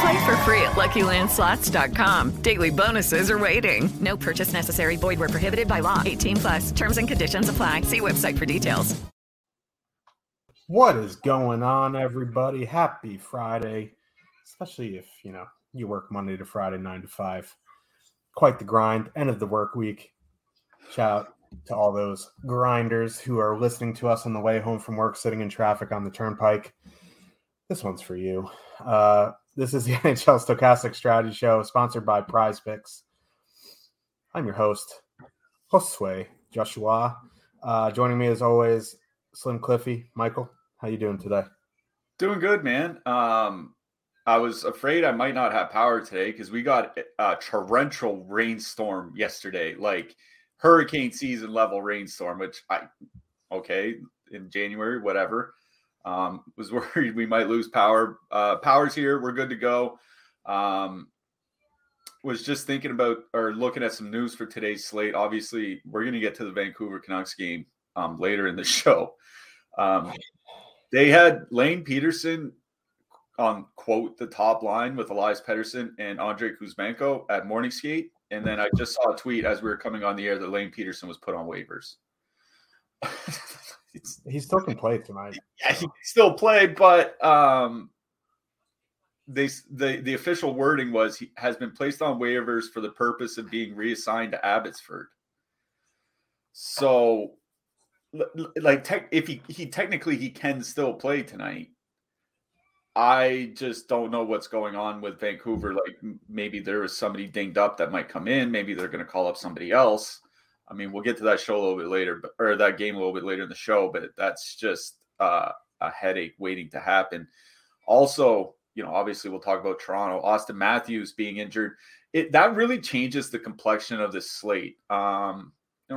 Play for free at LuckyLandSlots.com. Daily bonuses are waiting. No purchase necessary. Void where prohibited by law. 18+. Terms and conditions apply. See website for details. What is going on, everybody? Happy Friday. Especially if, you work Monday to Friday, 9 to 5. Quite the grind. End of the work week. Shout out to all those grinders who are listening to us on the way home from work, sitting in traffic on the turnpike. This one's for you. This is the NHL Stokastic Strategy Show, sponsored by PrizePicks. I'm your host, Josue Joshua. Joining me, as always, Slim Cliffy. Michael, how you doing today? Doing good, man. I was afraid I might not have power today because we got a torrential rainstorm yesterday, like hurricane season level rainstorm, which in January, whatever. Was worried we might lose power. Power's here. We're good to go. Was just thinking about or looking at some news for today's slate. Obviously, we're going to get to the Vancouver Canucks game later in the show. They had Lane Pederson on, quote, the top line with Elias Pettersson and Andre Kuzmenko at morning skate. And then I just saw a tweet as we were coming on the air that Lane Pederson was put on waivers. He still can play tonight. Yeah, he can still play, but the official wording was he has been placed on waivers for the purpose of being reassigned to Abbotsford. So, if he can still play tonight. I just don't know what's going on with Vancouver. Maybe there is somebody dinged up that might come in. Maybe they're going to call up somebody else. I mean, we'll get to that show a little bit later, or that game a little bit later in the show, but that's just a headache waiting to happen. Also, obviously we'll talk about Toronto, Auston Matthews being injured. That really changes the complexion of this slate. There are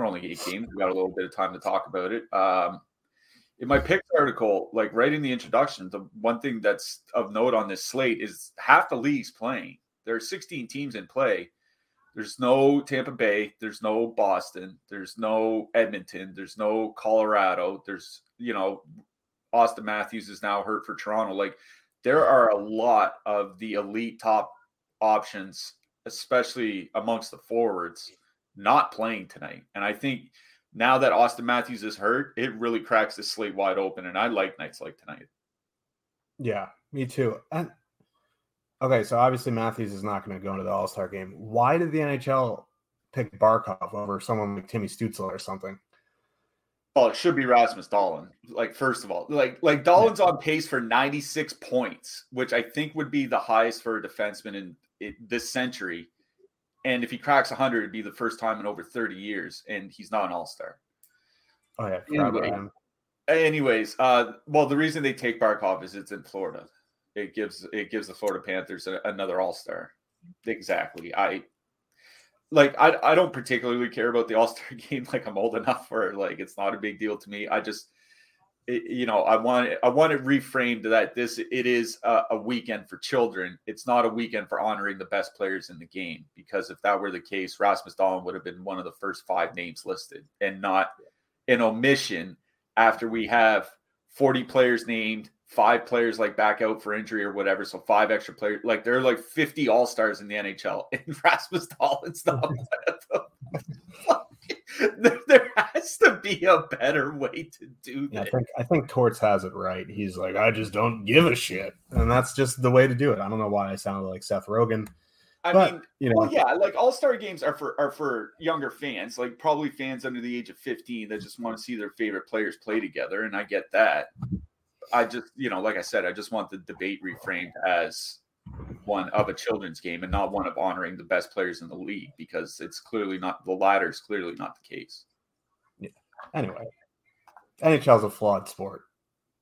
only 8 games. We got a little bit of time to talk about it. In my picks article, right in the introduction, the one thing that's of note on this slate is half the league's playing. There are 16 teams in play. There's no Tampa Bay. There's no Boston. There's no Edmonton. There's no Colorado. There's, Auston Matthews is now hurt for Toronto. There are a lot of the elite top options, especially amongst the forwards, not playing tonight. And I think now that Auston Matthews is hurt, it really cracks the slate wide open. And I like nights like tonight. Yeah, me too. Okay, so obviously Matthews is not going to go into the All-Star game. Why did the NHL pick Barkov over someone like Timmy Stützle or something? Well, it should be Rasmus Dahlin. First of all, Dahlin's on pace for 96 points, which I think would be the highest for a defenseman in this century. And if he cracks 100, it'd be the first time in over 30 years, and he's not an All-Star. Oh, yeah. Anyways, the reason they take Barkov is it's in Florida. It gives the Florida Panthers another All-Star. Exactly. I don't particularly care about the All-Star game. I'm old enough for it. It's not a big deal to me. I just, I want it reframed that it is a weekend for children. It's not a weekend for honoring the best players in the game, because if that were the case, Rasmus Dahlin would have been one of the first 5 names listed, and not an omission after we have 40 players named. 5 players back out for injury or whatever, so 5 extra players. There are 50 All-Stars in the NHL, and Rasmus Dahlin's not one of them. There has to be a better way to do that. I think Torts has it right. He's like, I just don't give a shit, and that's just the way to do it. I don't know why I sounded like Seth Rogen. All-Star games are for younger fans, probably fans under the age of 15 that just want to see their favorite players play together, and I get that. I just want the debate reframed as one of a children's game and not one of honoring the best players in the league, because it's clearly not the latter is clearly not the case. Yeah. Anyway, NHL is a flawed sport,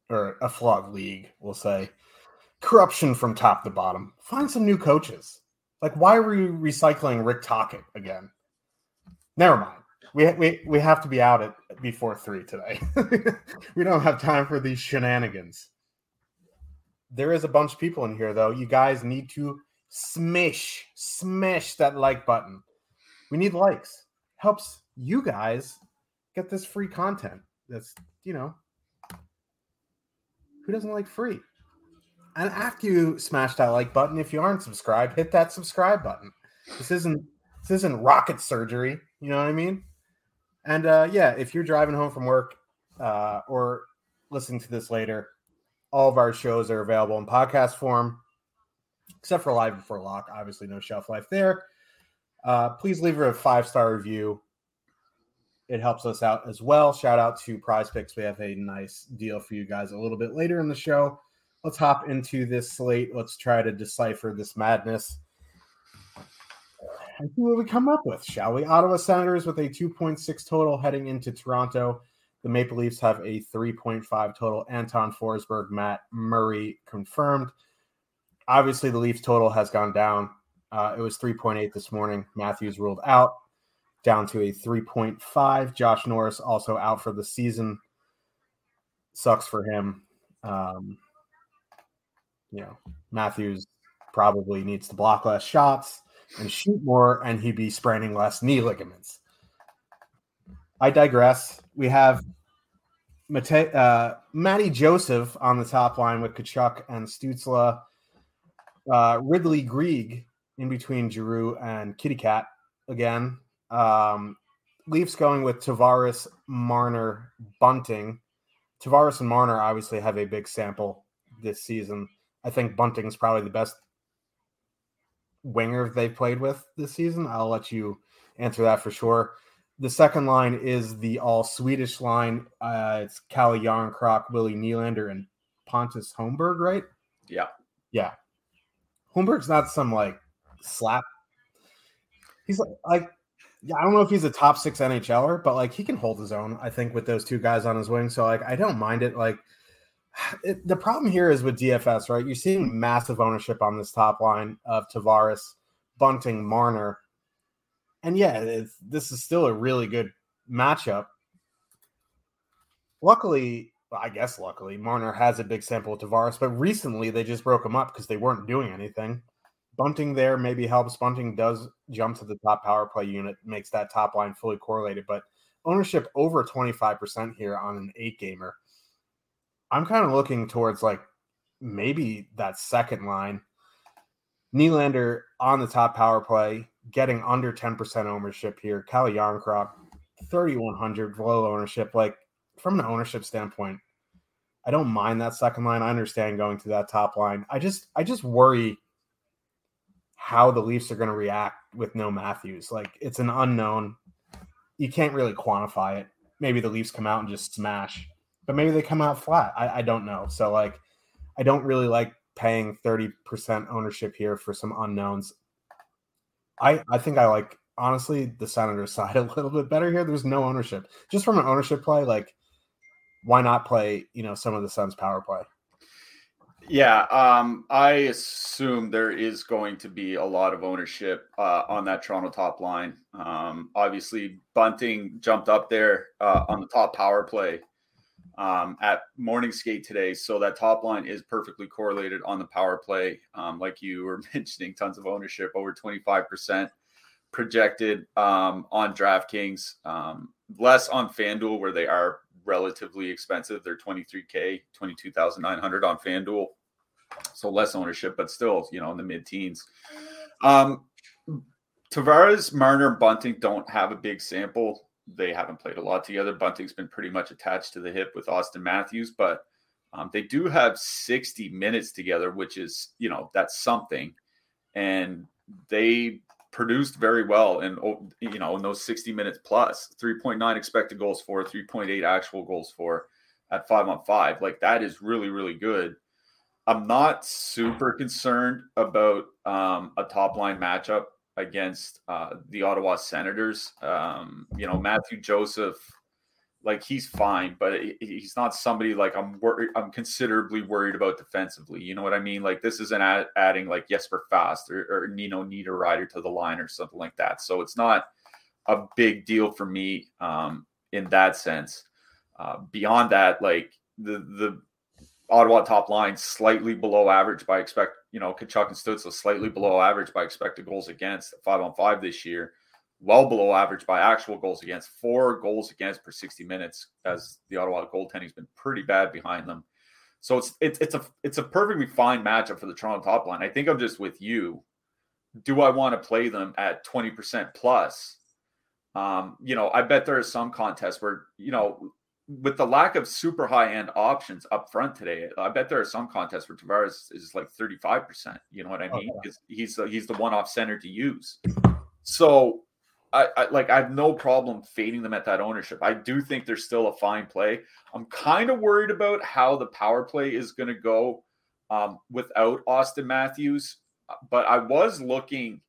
or a flawed league, we'll say. Corruption from top to bottom. Find some new coaches. Like, why are we recycling Rick Tocchet again? Never mind. We have to be out at before 3 today. We don't have time for these shenanigans. There is a bunch of people in here, though. You guys need to smash that like button. We need likes. Helps you guys get this free content. That's, you know, who doesn't like free? And after you smash that like button, if you aren't subscribed, hit that subscribe button. This isn't rocket surgery. You know what I mean? And yeah, if you're driving home from work or listening to this later, all of our shows are available in podcast form, except for Live Before Lock. Obviously, no shelf life there. Please leave a 5-star review. It helps us out as well. Shout out to PrizePicks. We have a nice deal for you guys a little bit later in the show. Let's hop into this slate. Let's try to decipher this madness and see what we come up with, shall we? Ottawa Senators with a 2.6 total heading into Toronto. The Maple Leafs have a 3.5 total. Anton Forsberg, Matt Murray confirmed. Obviously, the Leafs total has gone down. It was 3.8 this morning. Matthews ruled out, down to a 3.5. Josh Norris also out for the season. Sucks for him. You know, Matthews probably needs to block less shots and shoot more, and he'd be spraining less knee ligaments. I digress. We have Matty Joseph on the top line with Tkachuk and Stützle. Ridley Grieg in between Giroux and Kitty Cat again. Leafs going with Tavares, Marner, Bunting. Tavares and Marner obviously have a big sample this season. I think Bunting's probably the best winger they've played with this season. I'll let you answer that for sure. The second line is the all-Swedish line. It's Calle Järnkrok, Willie Nylander, and Pontus Holmberg, right? Yeah. Yeah. Holmberg's not some, like, slap. He's like I don't know if he's a top 6 NHLer, but, like, he can hold his own, I think, with those two guys on his wing. So, like, I don't mind it. Like, the problem here is with DFS, right? You're seeing massive ownership on this top line of Tavares, Bunting, Marner. And yeah, this is still a really good matchup. Luckily, Marner has a big sample of Tavares, but recently they just broke him up because they weren't doing anything. Bunting there maybe helps. Bunting does jump to the top power play unit, makes that top line fully correlated, but ownership over 25% here on an 8-gamer. I'm kind of looking towards like maybe that second line. Nylander on the top power play, getting under 10% ownership here. Calle Järnkrok, 3,100, low ownership. Like, from an ownership standpoint, I don't mind that second line. I understand going to that top line. I just worry how the Leafs are going to react with no Matthews. Like, it's an unknown. You can't really quantify it. Maybe the Leafs come out and just smash, but maybe they come out flat. I don't know. So, like, I don't really like paying 30% ownership here for some unknowns. I think I like, honestly, the Senators side a little bit better here. There's no ownership. Just from an ownership play, like, why not play, you know, some of the Suns power play? Yeah, I assume there is going to be a lot of ownership on that Toronto top line. Obviously, Bunting jumped up there on the top power play at morning skate today. So that top line is perfectly correlated on the power play. Like you were mentioning, tons of ownership, over 25% projected on DraftKings, less on FanDuel where they are relatively expensive. They're 23K, 22,900 on FanDuel. So less ownership, but still, you know, in the mid teens. Tavares, Marner, Bunting don't have a big sample. They haven't played a lot together. Bunting's been pretty much attached to the hip with Auston Matthews, but they do have 60 minutes together, which is, you know, that's something. And they produced very well in, you know, in those 60 minutes plus. 3.9 expected goals for, 3.8 actual goals for at 5-on-5. Like, that is really, really good. I'm not super concerned about a top line matchup against the Ottawa Senators. You know, Matthew Joseph, like, he's fine, but he's not somebody like I'm considerably worried about defensively. You know what I mean? Like, this isn't adding like Jesper Fast or Nino Niederreiter to the line or something like that. So it's not a big deal for me in that sense. Beyond that, like the Ottawa top line slightly below average by expect, you know, Tkachuk and Stützle slightly below average by expected goals against 5-on-5 this year, well below average by actual goals against, 4 goals against per 60 minutes, as the Ottawa goaltending has been pretty bad behind them. So it's a perfectly fine matchup for the Toronto top line. I think I'm just with you. Do I want to play them at 20% plus? You know, I bet there are some contests where, you know, with the lack of super high-end options up front today, I bet there are some contests where Tavares is like 35%. You know what I mean? Okay. He's the one-off center to use. So, I have no problem fading them at that ownership. I do think they're still a fine play. I'm kind of worried about how the power play is going to go without Auston Matthews. But I was looking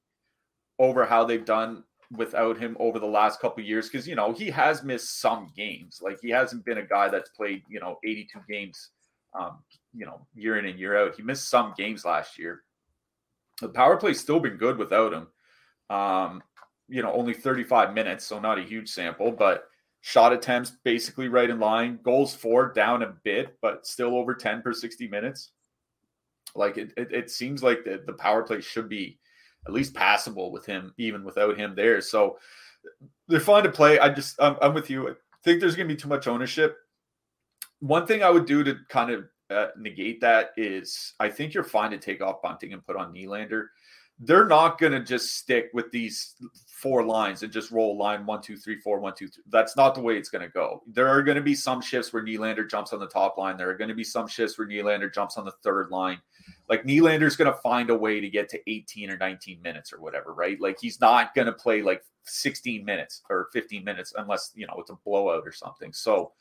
over how they've done without him over the last couple of years, because, you know, he has missed some games. Like, he hasn't been a guy that's played, you know, 82 games, you know, year in and year out. He missed some games last year. The power play's still been good without him. You know, only 35 minutes, so not a huge sample, but shot attempts basically right in line. Goals for down a bit, but still over 10 per 60 minutes. Like, it seems like the power play should be at least passable with him, even without him there. So they're fine to play. I'm with you. I think there's going to be too much ownership. One thing I would do to kind of negate that is, I think you're fine to take off Bunting and put on Nylander. They're not going to just stick with these 4 lines and just roll line 1, 2, 3, 4, 1, 2, 3. That's not the way it's going to go. There are going to be some shifts where Nylander jumps on the top line. There are going to be some shifts where Nylander jumps on the third line. Like, Nylander's going to find a way to get to 18 or 19 minutes or whatever, right? Like, he's not going to play like 16 minutes or 15 minutes unless, you know, it's a blowout or something. So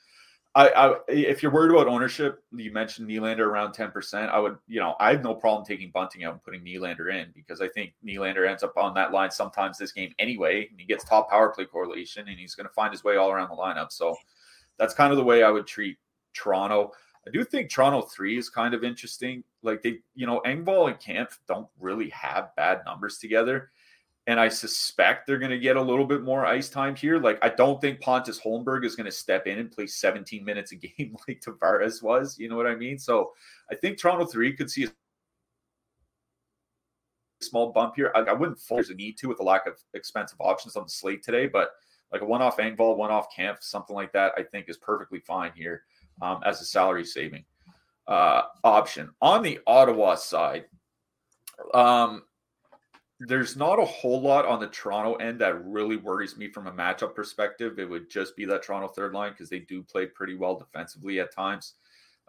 I if you're worried about ownership, you mentioned Nylander around 10%. I would, you know, I have no problem taking Bunting out and putting Nylander in, because I think Nylander ends up on that line sometimes this game anyway, and he gets top power play correlation, and he's going to find his way all around the lineup. So that's kind of the way I would treat Toronto. I do think Toronto 3 is kind of interesting. Like, they, you know, Engvall and Kampf don't really have bad numbers together, and I suspect they're going to get a little bit more ice time here. Like, I don't think Pontus Holmberg is going to step in and play 17 minutes a game like Tavares was. You know what I mean? So I think Toronto 3 could see a small bump here. I wouldn't force the need to with the lack of expensive options on the slate today, but like a one-off Engvall, one-off Kampf, something like that, I think is perfectly fine here as a salary-saving option. On the Ottawa side, there's not a whole lot on the Toronto end that really worries me from a matchup perspective. It would just be that Toronto third line, because they do play pretty well defensively at times.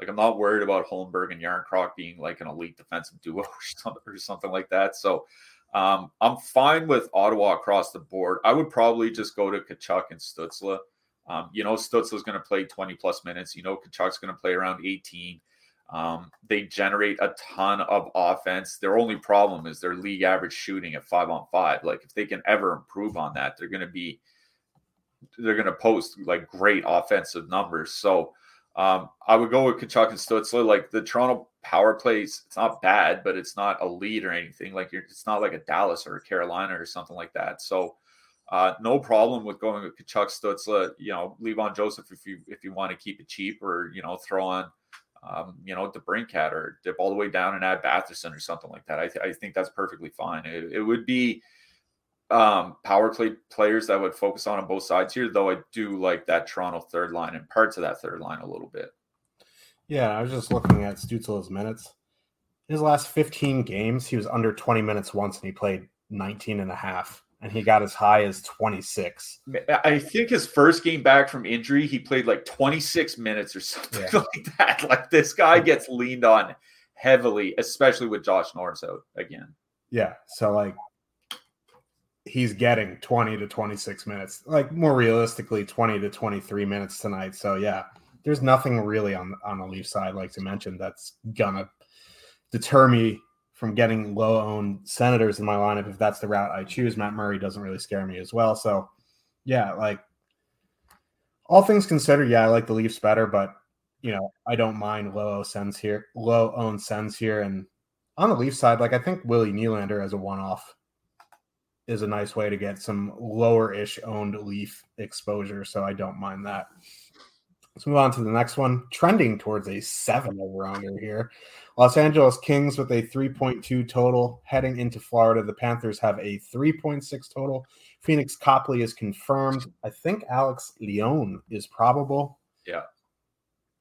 Like, I'm not worried about Holmberg and Järnkrok being like an elite defensive duo or something like that. So I'm fine with Ottawa across the board. I would probably just go to Tkachuk and Stützle. You know, Stützle's going to play 20-plus minutes. You know, Kachuk's going to play around 18. They generate a ton of offense. Their only problem is their league average shooting at 5-on-5. Like, if they can ever improve on that, they're going to post like great offensive numbers. So, I would go with Tkachuk and Stützle. Like, the Toronto power plays, it's not bad, but it's not elite or anything. Like, it's not like a Dallas or a Carolina or something like that. So, no problem with going with Tkachuk, Stützle. You know, leave on Joseph if you want to keep it cheap, or, you know, throw on, you know, DeBrincat, or dip all the way down and add Batherson or something like that. I think that's perfectly fine. It would be power play players that would focus on both sides here, though I do like that Toronto third line and parts of that third line a little bit. Yeah, I was just looking at Stützle's minutes. His last 15 games, he was under 20 minutes once, and he played 19 and a half. And he got as high as 26. I think his first game back from injury, he played like 26 minutes or something like that. Like, this guy gets leaned on heavily, especially with Josh Norris out again. Yeah, so like, he's getting 20 to 26 minutes. Like, more realistically, 20 to 23 minutes tonight. So yeah, there's nothing really on the Leaf side, like to mention, that's gonna deter me from getting low-owned Senators in my lineup if that's the route I choose. Matt Murray doesn't really scare me as well. So, yeah, like, all things considered, yeah, I like the Leafs better, but, you know, I don't mind low-owned Sens here. And on the Leafs side, like, I think Willie Nylander as a one-off is a nice way to get some lower-ish owned Leaf exposure, so I don't mind that. Let's move on to the next one. Trending towards a 7 over-under here. Los Angeles Kings with a 3.2 total heading into Florida. The Panthers have a 3.6 total. Phoenix Copley is confirmed. I think Alex Lyon is probable. Yeah.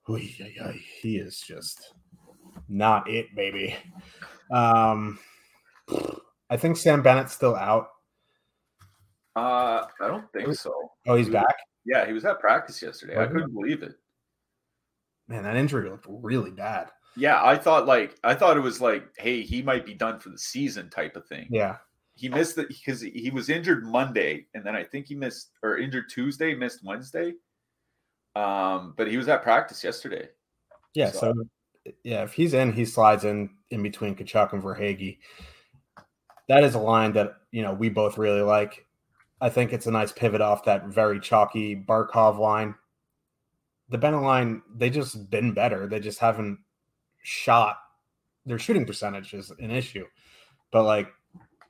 He is just not it, baby. I think Sam Bennett's still out. I don't think so. Oh, he's back? Yeah, he was at practice yesterday. Oh, I couldn't believe it. Man, that injury looked really bad. Yeah, I thought it was like, hey, he might be done for the season type of thing. Yeah. He missed it because he was injured Monday, and then I think he injured Tuesday, missed Wednesday. But he was at practice yesterday. Yeah, so if he's in, he slides in between Tkachuk and Verhaeghe. That is a line that, you know, we both really like. I think it's a nice pivot off that very chalky Barkov line. The Bennett line, they just been better. They just haven't shot. Their shooting percentage is an issue. But, like,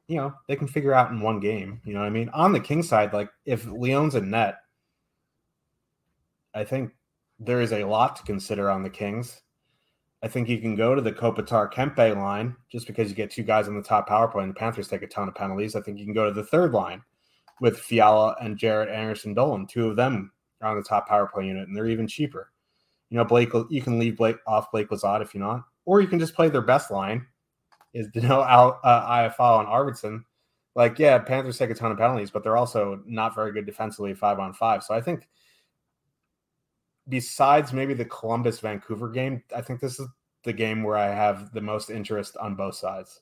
you know, they can figure out in one game. You know what I mean? On the King side, like, if Leon's in net, I think there is a lot to consider on the Kings. I think you can go to the Kopitar-Kempe line just because you get two guys on the top power play and the Panthers take a ton of penalties. I think you can go to the third line with Fiala and Jarrett Anderson Dolan. Two of them are on the top power play unit, and they're even cheaper. You know, you can leave Blake Lizotte if you not, or you can just play their best line, is Dano, Iafallo, and Arvidsson. Like, yeah, Panthers take a ton of penalties, but they're also not very good defensively 5-on-5. So I think besides maybe the Columbus-Vancouver game, I think this is the game where I have the most interest on both sides.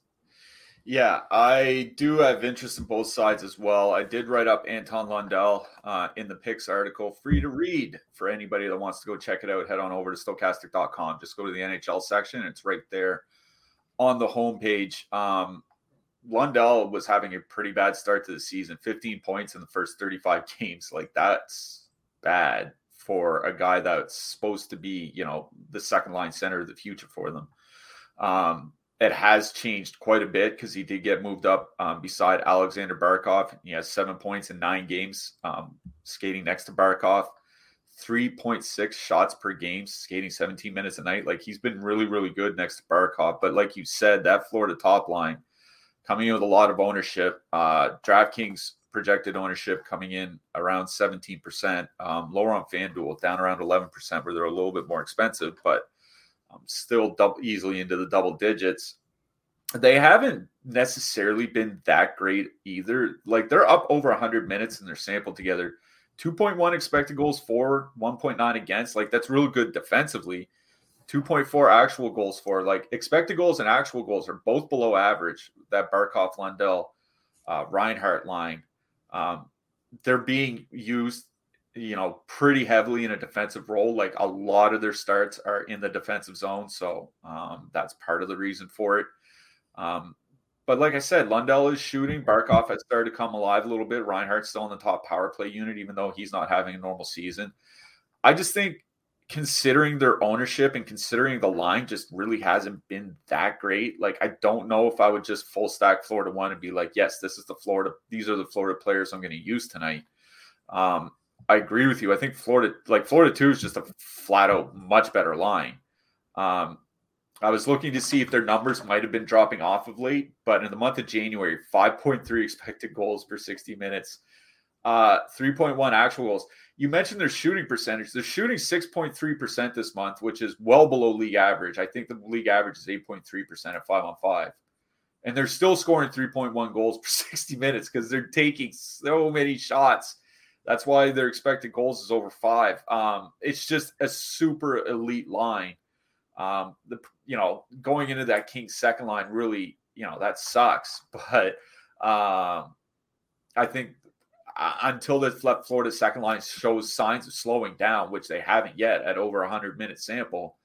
Yeah, I do have interest in both sides as well. I did write up Anton Lundell in the picks article, free to read for anybody that wants to go check it out. Head on over to Stokastic.com. Just go to the NHL section. It's right there on the homepage. Lundell was having a pretty bad start to the season, 15 points in the first 35 games. Like, that's bad for a guy that's supposed to be, you know, the second line center of the future for them. It has changed quite a bit because he did get moved up beside Alexander Barkov. He has 7 points in 9 games, skating next to Barkov. 3.6 shots per game, skating 17 minutes a night. Like, he's been really, really good next to Barkov. But like you said, that Florida top line coming in with a lot of ownership. DraftKings projected ownership coming in around 17%. Lower on FanDuel, down around 11%, where they're a little bit more expensive. But still easily into the double digits. They haven't necessarily been that great either. Like, they're up over 100 minutes and they're sampled together. 2.1 expected goals for, 1.9 against. Like, that's real good defensively. 2.4 actual goals for. Like, expected goals and actual goals are both below average. That Barkov, Lundell, Reinhardt line. They're being used, you know, pretty heavily in a defensive role. Like, a lot of their starts are in the defensive zone. So that's part of the reason for it. But like I said, Lundell is shooting. Barkov has started to come alive a little bit. Reinhardt's still in the top power play unit, even though he's not having a normal season. I just think considering their ownership and considering the line just really hasn't been that great. Like, I don't know if I would just full stack Florida one and be like, yes, this is the Florida. These are the Florida players I'm going to use tonight. I agree with you. I think Florida 2 is just a flat out much better line. I was looking to see if their numbers might have been dropping off of late, but in the month of January, 5.3 expected goals per 60 minutes, 3.1 actual goals. You mentioned their shooting percentage. They're shooting 6.3% this month, which is well below league average. I think the league average is 8.3% at 5-on-5. And they're still scoring 3.1 goals per 60 minutes because they're taking so many shots. That's why their expected goals is over 5. It's just a super elite line. Going into that Kings second line really, you know, that sucks. But I think until the Florida second line shows signs of slowing down, which they haven't yet at over 100-minute sample,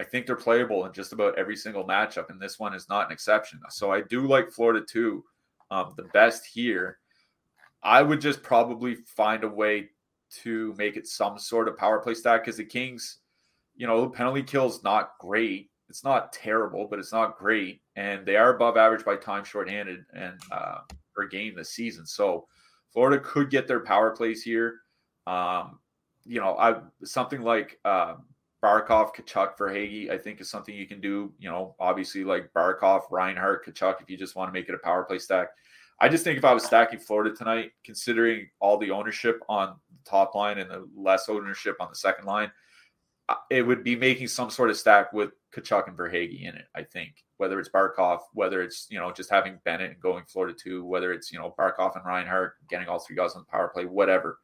I think they're playable in just about every single matchup, and this one is not an exception. So I do like Florida too, the best here. I would just probably find a way to make it some sort of power play stat because the Kings, you know, penalty kill is not great. It's not terrible, but it's not great. And they are above average by time shorthanded and per game this season. So Florida could get their power plays here. You know, something like Barkov, Tkachuk, Verhaeghe, I think is something you can do. You know, obviously like Barkov, Reinhardt, Tkachuk, if you just want to make it a power play stack. I just think if I was stacking Florida tonight, considering all the ownership on the top line and the less ownership on the second line, it would be making some sort of stack with Tkachuk and Verhaeghe in it, I think. Whether it's Barkov, whether it's, you know, just having Bennett and going Florida 2, whether it's, you know, Barkov and Reinhardt getting all three guys on the power play, whatever.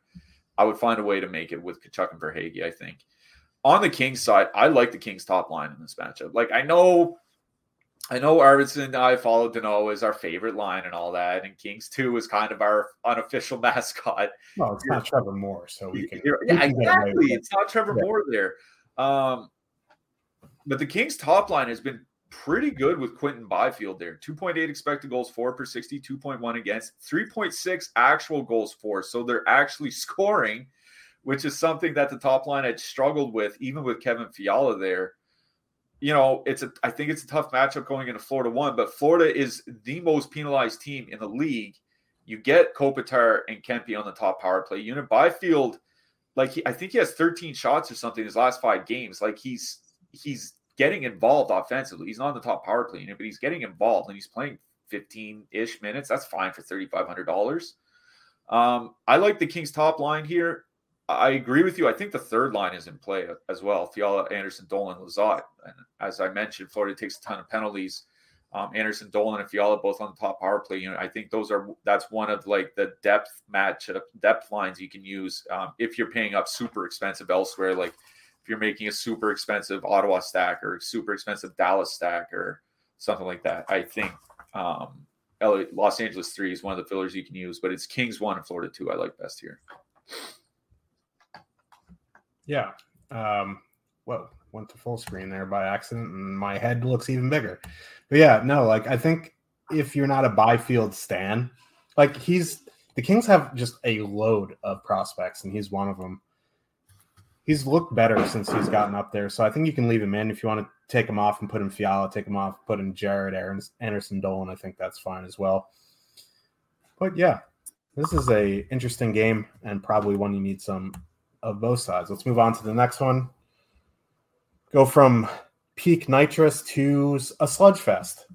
I would find a way to make it with Tkachuk and Verhaeghe, I think. On the Kings side, I like the Kings top line in this matchup. Like, I know Arvidsson and I followed Deneau as our favorite line and all that, and Kings 2 is kind of our unofficial mascot. Well, it's not Trevor Moore, so we can... Yeah, exactly. It's not Trevor Moore there. But the Kings top line has been pretty good with Quentin Byfield there. 2.8 expected goals for per 60, 2.1 against, 3.6 actual goals for. So they're actually scoring, which is something that the top line had struggled with, even with Kevin Fiala there. You know, I think it's a tough matchup going into Florida 1, but Florida is the most penalized team in the league. You get Kopitar and Kempe on the top power play unit. Byfield, like I think he has 13 shots or something in his last 5 games. Like he's getting involved offensively. He's not on the top power play unit, but he's getting involved and he's playing 15-ish minutes. That's fine for $3,500. I like the Kings top line here. I agree with you. I think the third line is in play as well. Fiala, Anderson, Dolan, Lizotte. And as I mentioned, Florida takes a ton of penalties. Anderson, Dolan, and Fiala both on the top power play unit. I think that's one of like the depth lines you can use if you're paying up super expensive elsewhere. Like if you're making a super expensive Ottawa stack or super expensive Dallas stack or something like that. I think Los Angeles 3 is one of the fillers you can use, but it's Kings 1 and Florida 2 I like best here. Yeah. Went to full screen there by accident and my head looks even bigger. But yeah, no, like I think if you're not a Byfield stan, like the Kings have just a load of prospects and he's one of them. He's looked better since he's gotten up there. So I think you can leave him in if you want to take him off and put him Fiala, take him off, put him Jared, Anderson, Dolan. I think that's fine as well. But yeah, this is a interesting game and probably one you need some of both sides. Let's move on to the next one. Go from peak nitrous to a sludge fest.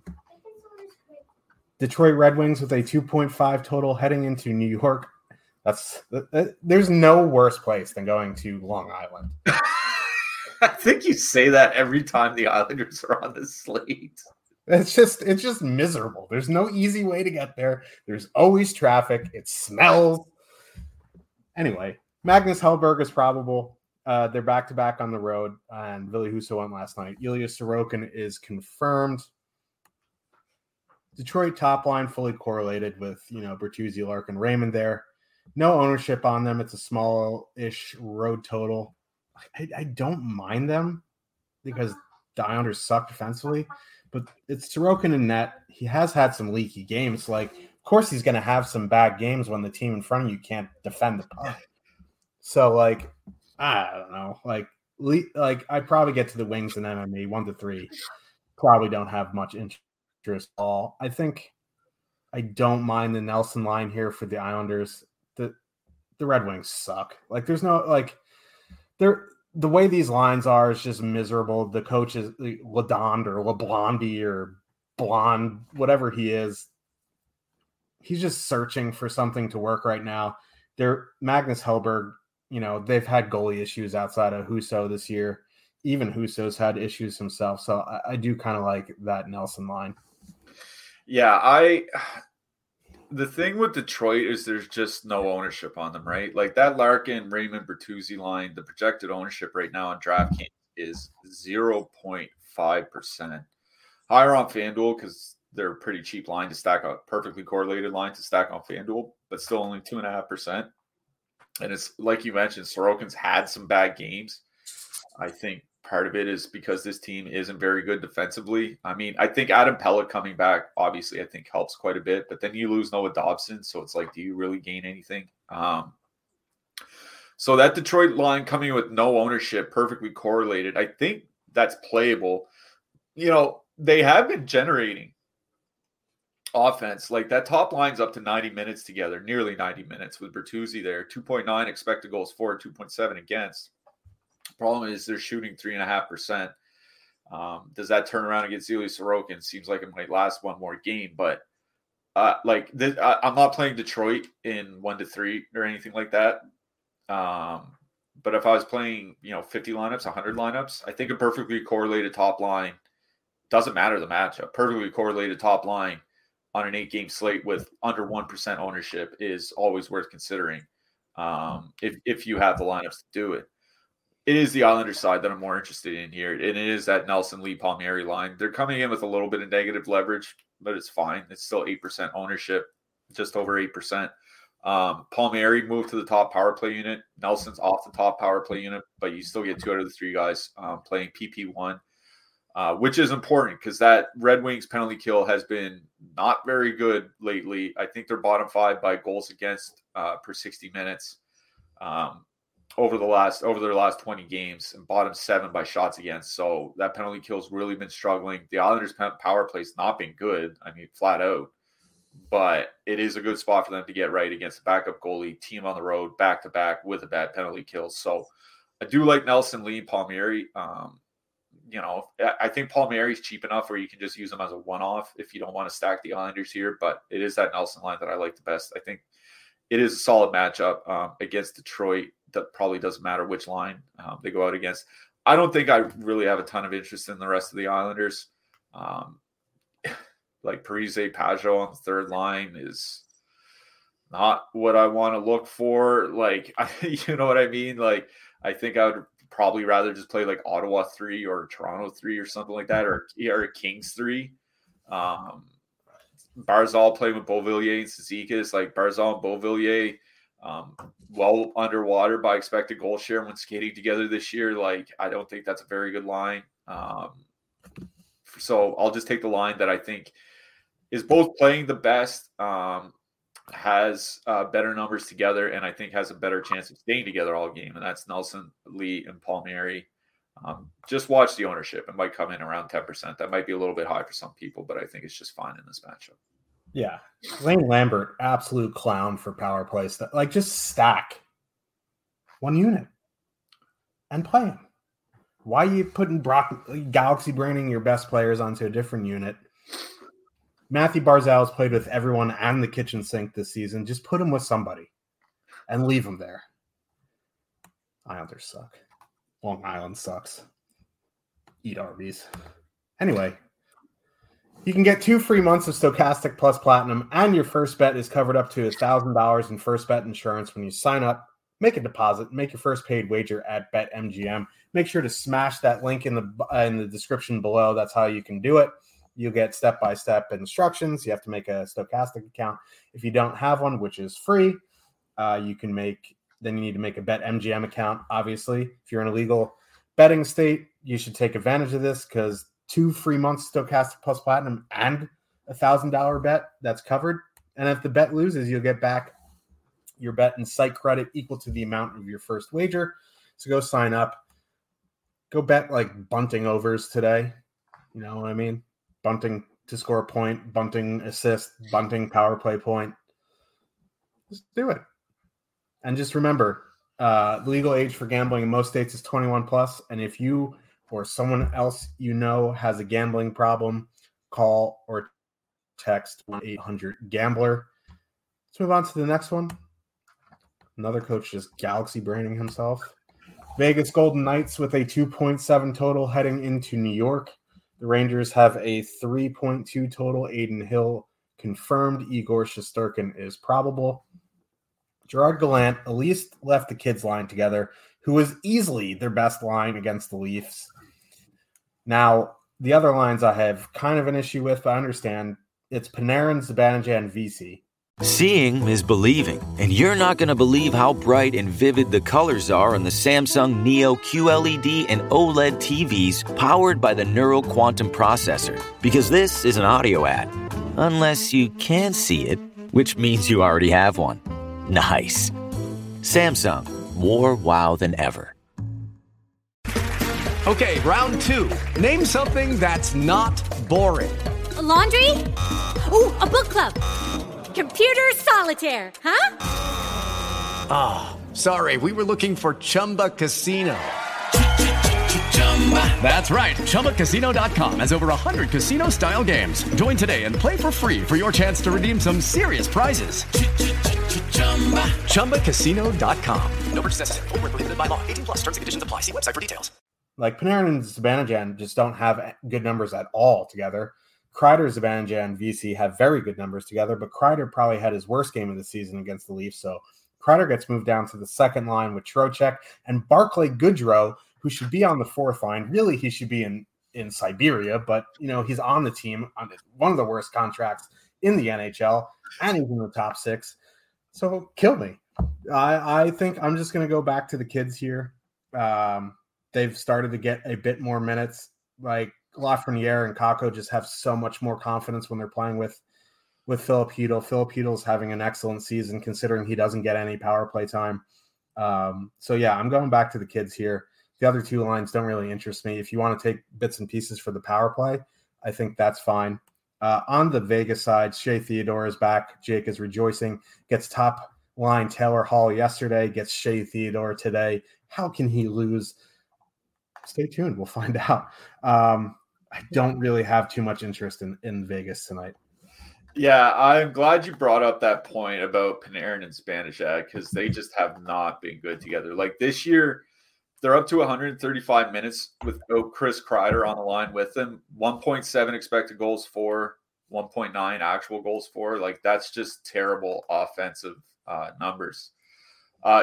Detroit Red Wings with a 2.5 total heading into New York. There's no worse place than going to Long Island. I think you say that every time the Islanders are on the slate. It's just miserable. There's no easy way to get there. There's always traffic. It smells. Anyway, Magnus Hellberg is probable. They're back-to-back on the road, and Ville Husso went last night. Ilya Sorokin is confirmed. Detroit top line fully correlated with, you know, Bertuzzi, Larkin, Raymond there. No ownership on them. It's a small-ish road total. I don't mind them because the Islanders suck defensively, but it's Sorokin in net. He has had some leaky games. Like, of course he's going to have some bad games when the team in front of you can't defend the puck. So, like, I don't know. Like I probably get to the Wings and MMA 1-3. Probably don't have much interest at all. I think I don't mind the Nelson line here for the Islanders. The Red Wings suck. Like, there's no, like, they're the way these lines are is just miserable. The coach is like, LaDonde or LaBlondie or Blonde, whatever he is. He's just searching for something to work right now. They're Magnus Hellberg. You know, they've had goalie issues outside of Husso this year. Even Husso's had issues himself. So I do kind of like that Nelson line. Yeah, the thing with Detroit is there's just no ownership on them, right? Like that Larkin, Raymond, Bertuzzi line, the projected ownership right now on DraftKings is 0.5%. Higher on FanDuel because they're a pretty cheap line to stack on, perfectly correlated line to stack on FanDuel, but still only 2.5%. And it's like you mentioned, Sorokin's had some bad games. I think part of it is because this team isn't very good defensively. I mean, I think Adam Pellet coming back, obviously, I think helps quite a bit. But then you lose Noah Dobson, so it's like, do you really gain anything? So that Detroit line coming with no ownership, perfectly correlated. I think that's playable. You know, they have been generating offense. Like, that top line's up to 90 minutes together, nearly 90 minutes with Bertuzzi there. 2.9 expected goals for, 2.7 against. Problem is they're shooting 3.5%. Does that turn around against Ilya Sorokin? Seems like it might last one more game, but I'm not playing Detroit in 1-3 or anything like that. But if I was playing, 50 lineups, 100 lineups, I think a perfectly correlated top line, doesn't matter the matchup, perfectly correlated top line on an 8-game slate with under 1% ownership is always worth considering. If you have the lineups to do it. It is the Islanders side that I'm more interested in here, and it is that Nelson Lee Palmieri line. They're coming in with a little bit of negative leverage, but it's fine. It's still 8% ownership, just over 8%. Palmieri moved to the top power play unit. Nelson's off the top power play unit, but you still get 2 out of the 3 guys playing PP1, which is important because that Red Wings penalty kill has been not very good lately. I think they're bottom 5 by goals against per 60 minutes. Over their last 20 games, and bottom 7 by shots against. So that penalty kill's really been struggling. The Islanders' power play's not been good. I mean, flat out. But it is a good spot for them to get right against the backup goalie, team on the road, back-to-back with a bad penalty kill. So I do like Nelson Lee and Palmieri. I think Palmieri's cheap enough where you can just use him as a one-off if you don't want to stack the Islanders here. But it is that Nelson line that I like the best. I think it is a solid matchup against Detroit. That probably doesn't matter which line they go out against. I don't think I really have a ton of interest in the rest of the Islanders. Like Parise Pageau on the third line is not what I want to look for. You know what I mean? Like, I think I would probably rather just play like Ottawa 3 or Toronto 3 or something like that, or Kings 3. Barzal playing with Beauvillier and Cizikas, like Barzal and Beauvillier, well underwater by expected goal share when skating together this year. Like, I don't think that's a very good line. So I'll just take the line that I think is both playing the best, has better numbers together, and I think has a better chance of staying together all game. And that's Nelson Lee and Palmieri. Just watch the ownership. It might come in around 10%. That might be a little bit high for some people, but I think it's just fine in this matchup. Yeah. Lane Lambert, absolute clown for power play stuff. Like, just stack one unit and play him. Why are you putting Galaxy branding your best players onto a different unit? Matthew Barzal's played with everyone and the kitchen sink this season. Just put him with somebody and leave him there. Islanders suck. Long Island sucks. Eat Arby's. Anyway. You can get 2 free months of Stokastic Plus Platinum, and your first bet is covered up to $1,000 in first bet insurance when you sign up, make a deposit, make your first paid wager at BetMGM. Make sure to smash that link in the description below. That's how you can do it. You'll get step-by-step instructions. You have to make a Stokastic account. If you don't have one, which is free, you need to make a BetMGM account, obviously. If you're in a legal betting state, you should take advantage of this because 2 free months Stokastic Plus Platinum and $1,000 bet that's covered. And if the bet loses, you'll get back your bet and site credit equal to the amount of your first wager. So go sign up. Go bet like Bunting overs today. You know what I mean? Bunting to score a point, Bunting assist, Bunting power play point. Just do it. And just remember, legal age for gambling in most states is 21 plus. And if you or someone else you know has a gambling problem, call or text 1-800-GAMBLER. Let's move on to the next one. Another coach just Galaxy branding himself. Vegas Golden Knights with a 2.7 total heading into New York. The Rangers have a 3.2 total. Aiden Hill confirmed. Igor Shesterkin is probable. Gerard Gallant at least left the kids line together, who was easily their best line against the Leafs. Now, the other lines I have kind of an issue with, but I understand it's Panarin, Zibanejad, and VC. Seeing is believing, and you're not going to believe how bright and vivid the colors are on the Samsung Neo QLED and OLED TVs powered by the Neural Quantum Processor. Because this is an audio ad. Unless you can see it, which means you already have one. Nice. Samsung. More wow than ever. Okay, round two. Name something that's not boring. A laundry? Ooh, a book club. Computer solitaire, huh? Ah, oh, sorry. We were looking for Chumba Casino. That's right. ChumbaCasino.com has over 100 casino-style games. Join today and play for free for your chance to redeem some serious prizes. ChumbaCasino.com. No purchase necessary. Void where prohibited by law. 18+ terms and conditions apply. See website for details. Like Panarin and Zibanejad just don't have good numbers at all together. Kreider, Zibanejad, and VC have very good numbers together, but Kreider probably had his worst game of the season against the Leafs, so Kreider gets moved down to the second line with Trocheck and Barclay Goodrow, who should be on the fourth line. Really, he should be in Siberia, but you know he's on the team on one of the worst contracts in the NHL, and he's in the top six, so kill me. I think I'm just going to go back to the kids here. They've started to get a bit more minutes, like Lafreniere and Kako just have so much more confidence when they're playing with Philip Hedl. Philip Hedel's having an excellent season considering he doesn't get any power play time. So yeah, I'm going back to the kids here. The other two lines don't really interest me. If you want to take bits and pieces for the power play, I think that's fine. On the Vegas side, Shea Theodore is back. Jake is rejoicing. Gets top line Taylor Hall yesterday. Gets Shea Theodore today. How can he lose? Stay tuned. We'll find out. I don't really have too much interest in Vegas tonight. Yeah, I'm glad you brought up that point about Panarin and Zibanejad because they just have not been good together. Like this year, they're up to 135 minutes without Chris Kreider on the line with them. 1.7 expected goals for, 1.9 actual goals for. Like that's just terrible offensive numbers.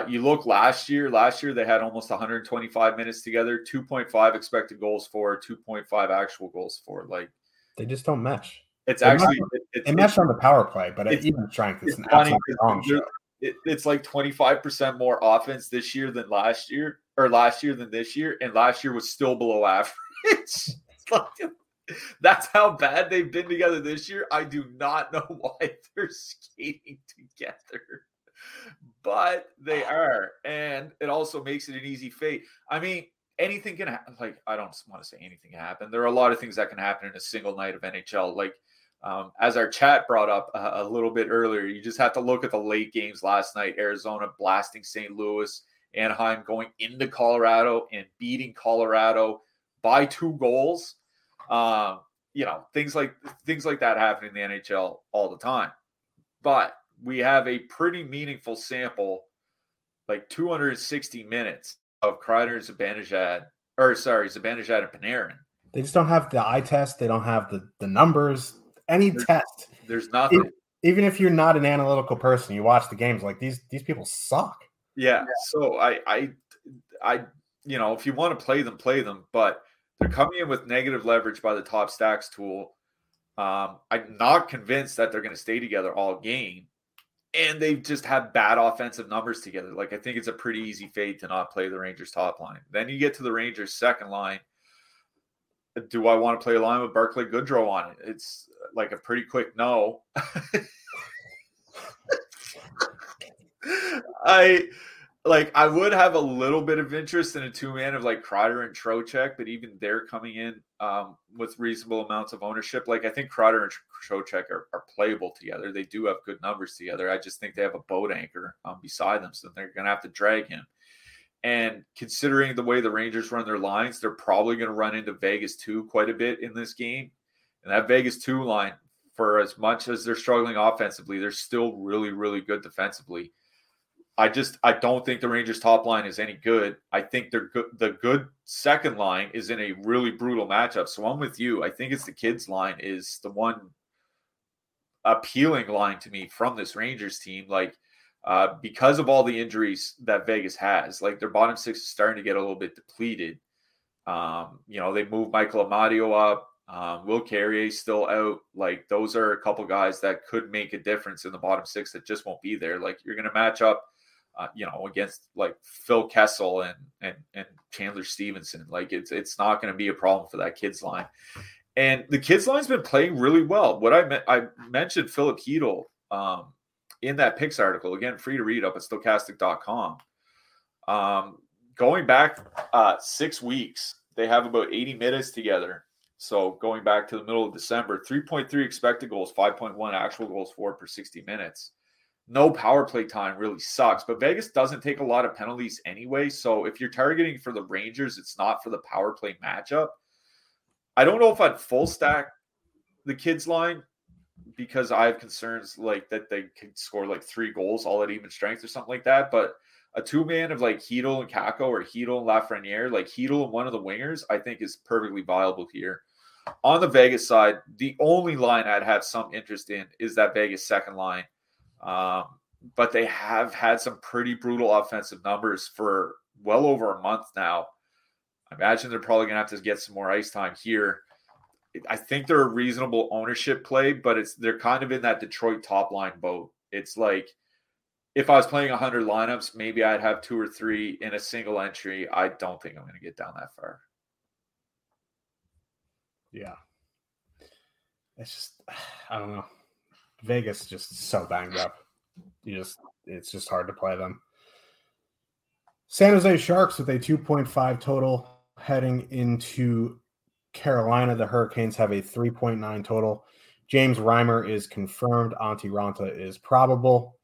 You look last year they had almost 125 minutes together, 2.5 expected goals for, 2.5 actual goals for. Like they just don't mesh. They mesh on the power play, but at even strength, it's an absolute wrong show. It's like 25% more offense this year than last year, or last year than this year, and last year was still below average. Like, that's how bad they've been together this year. I do not know why they're skating together. But they are, and it also makes it an easy fate. I mean, anything can happen. Like, I don't want to say anything can happen. There are a lot of things that can happen in a single night of NHL. Like, as our chat brought up a little bit earlier, you just have to look at the late games last night. Arizona blasting St. Louis, Anaheim going into Colorado and beating Colorado by 2 goals. You know, things like that happen in the NHL all the time. But we have a pretty meaningful sample, like 260 minutes of Kreider and Zibanejad and Panarin. They just don't have the eye test. They don't have the numbers. Test. There's nothing. Even if you're not an analytical person, you watch the games. Like these people suck. Yeah. So I you know, if you want to play them. But they're coming in with negative leverage by the Top Stacks tool. I'm not convinced that they're going to stay together all game. And they just have bad offensive numbers together. Like, I think it's a pretty easy fade to not play the Rangers top line. Then you get to the Rangers second line. Do I want to play a line with Barclay Goodrow on it? It's like a pretty quick no. I would have a little bit of interest in a two-man of like Kreider and Trocheck, but even they're coming in with reasonable amounts of ownership. Like I think Kreider and Trocheck are playable together. They do have good numbers together. I just think they have a boat anchor beside them, so they're going to have to drag him. And considering the way the Rangers run their lines, they're probably going to run into Vegas 2 quite a bit in this game. And that Vegas 2 line, for as much as they're struggling offensively, they're still really, really good defensively. I don't think the Rangers top line is any good. I think they're good. The good second line is in a really brutal matchup. So I'm with you. I think it's the kids line is the one appealing line to me from this Rangers team. Like because of all the injuries that Vegas has, like their bottom six is starting to get a little bit depleted. You know, they moved Michael Amadio up. Will Carrier's still out. Like, those are a couple guys that could make a difference in the bottom six that just won't be there. Like, you're going to match up, against like Phil Kessel and Chandler Stevenson. Like, it's not going to be a problem for that kids line. And the kids line's been playing really well. What I mentioned Philip Hedel in that picks article, again, free to read up at Stokastic.com. Going back 6 weeks, they have about 80 minutes together. So going back to the middle of December, 3.3 expected goals, 5.1 actual goals for per 60 minutes. No power play time really sucks, but Vegas doesn't take a lot of penalties anyway. So if you're targeting for the Rangers, it's not for the power play matchup. I don't know if I'd full stack the kids line because I have concerns like that they could score like 3 goals all at even strength or something like that. But a two-man of like Hedel and Kako or Hedel and Lafreniere, like Hedel and one of the wingers, I think is perfectly viable here. On the Vegas side, the only line I'd have some interest in is that Vegas second line. But they have had some pretty brutal offensive numbers for well over a month now. I imagine they're probably going to have to get some more ice time here. I think they're a reasonable ownership play, but they're kind of in that Detroit top line boat. It's like if I was playing 100 lineups, maybe I'd have 2 or 3 in a single entry. I don't think I'm going to get down that far. Yeah. It's just, I don't know. Vegas just so banged up. It's just hard to play them. San Jose Sharks with a 2.5 total heading into Carolina. The Hurricanes have a 3.9 total. James Reimer is confirmed. Antti Raanta is probable.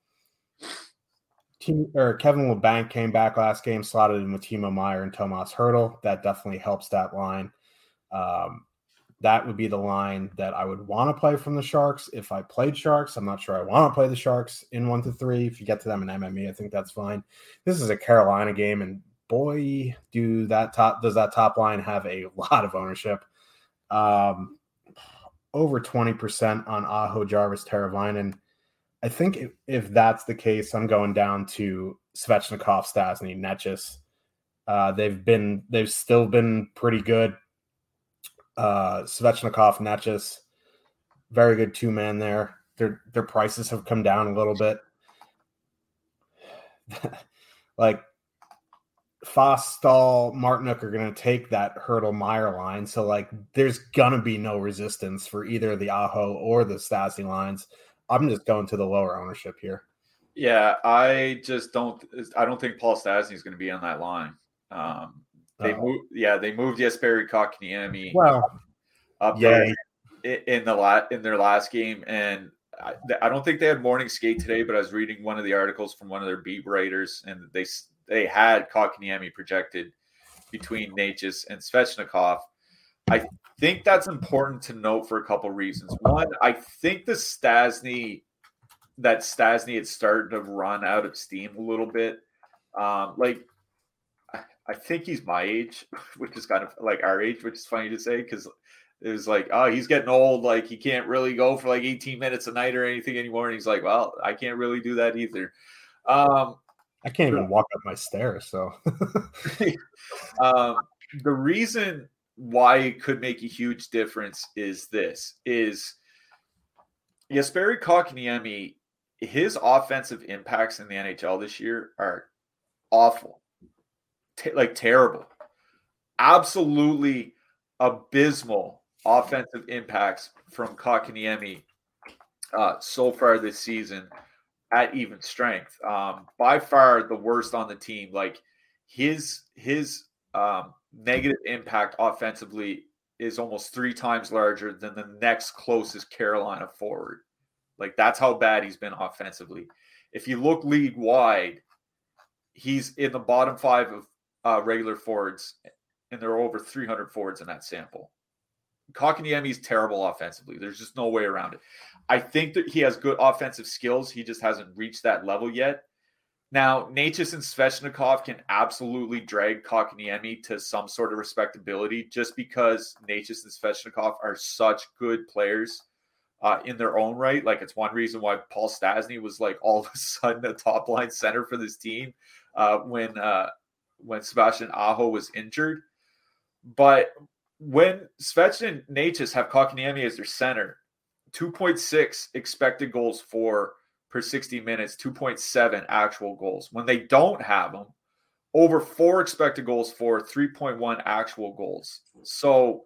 Kevin LeBanc came back last game, slotted in with Timo Meier and Tomas Hertl. That definitely helps that line. That would be the line that I would want to play from the Sharks if I played Sharks. I'm not sure I want to play the Sharks in 1-3. If you get to them in MME, I think that's fine. This is a Carolina game, and boy, does that top line have a lot of ownership. Over 20% on Aho, Jarvis, Teravainen. I think if that's the case, I'm going down to Svechnikov, Stasny, Netchis. They've still been pretty good. Svechnikov, Netchis, very good two-man there. Their prices have come down a little bit. Like, Foss, Staal, Martinook are going to take that Hertl Meier line, so, like, there's going to be no resistance for either the Aho or the Stasny lines. I'm just going to the lower ownership here. Yeah, I don't think Paul Stasny is going to be on that line. They moved Jesperi Kotkaniemi up there in their last game, and I don't think they had morning skate today. But I was reading one of the articles from one of their beat writers, and they had Kotkaniemi projected between Natchez and Svechnikov. I think that's important to note for a couple reasons. One, I think Stasny had started to run out of steam a little bit. I think he's my age, which is kind of like our age, which is funny to say because it was like, oh, he's getting old. Like, he can't really go for like 18 minutes a night or anything anymore. And he's like, well, I can't really do that either. I can't even walk up my stairs. So the reason why it could make a huge difference is Jesperi Kotkaniemi, his offensive impacts in the NHL this year are awful. Terrible, absolutely abysmal offensive impacts from Kotkaniemi so far this season at even strength. By far the worst on the team. Like, his negative impact offensively is almost 3 times larger than the next closest Carolina forward. Like, that's how bad he's been offensively. If you look league wide, he's in the bottom 5 of regular forwards, and there are over 300 forwards in that sample. Kotkaniemi is terrible offensively. There's just no way around it. I think that he has good offensive skills. He just hasn't reached that level yet. Now, Natchez and Svechnikov can absolutely drag Kotkaniemi to some sort of respectability just because Natchez and Svechnikov are such good players in their own right. Like, it's one reason why Paul Stasny was like all of a sudden a top line center for this team when Sebastian Aho was injured. But when Svechnikov and Natchez have Kotkaniemi as their center, 2.6 expected goals for per 60 minutes, 2.7 actual goals. When they don't have them, over 4 expected goals for, 3.1 actual goals. So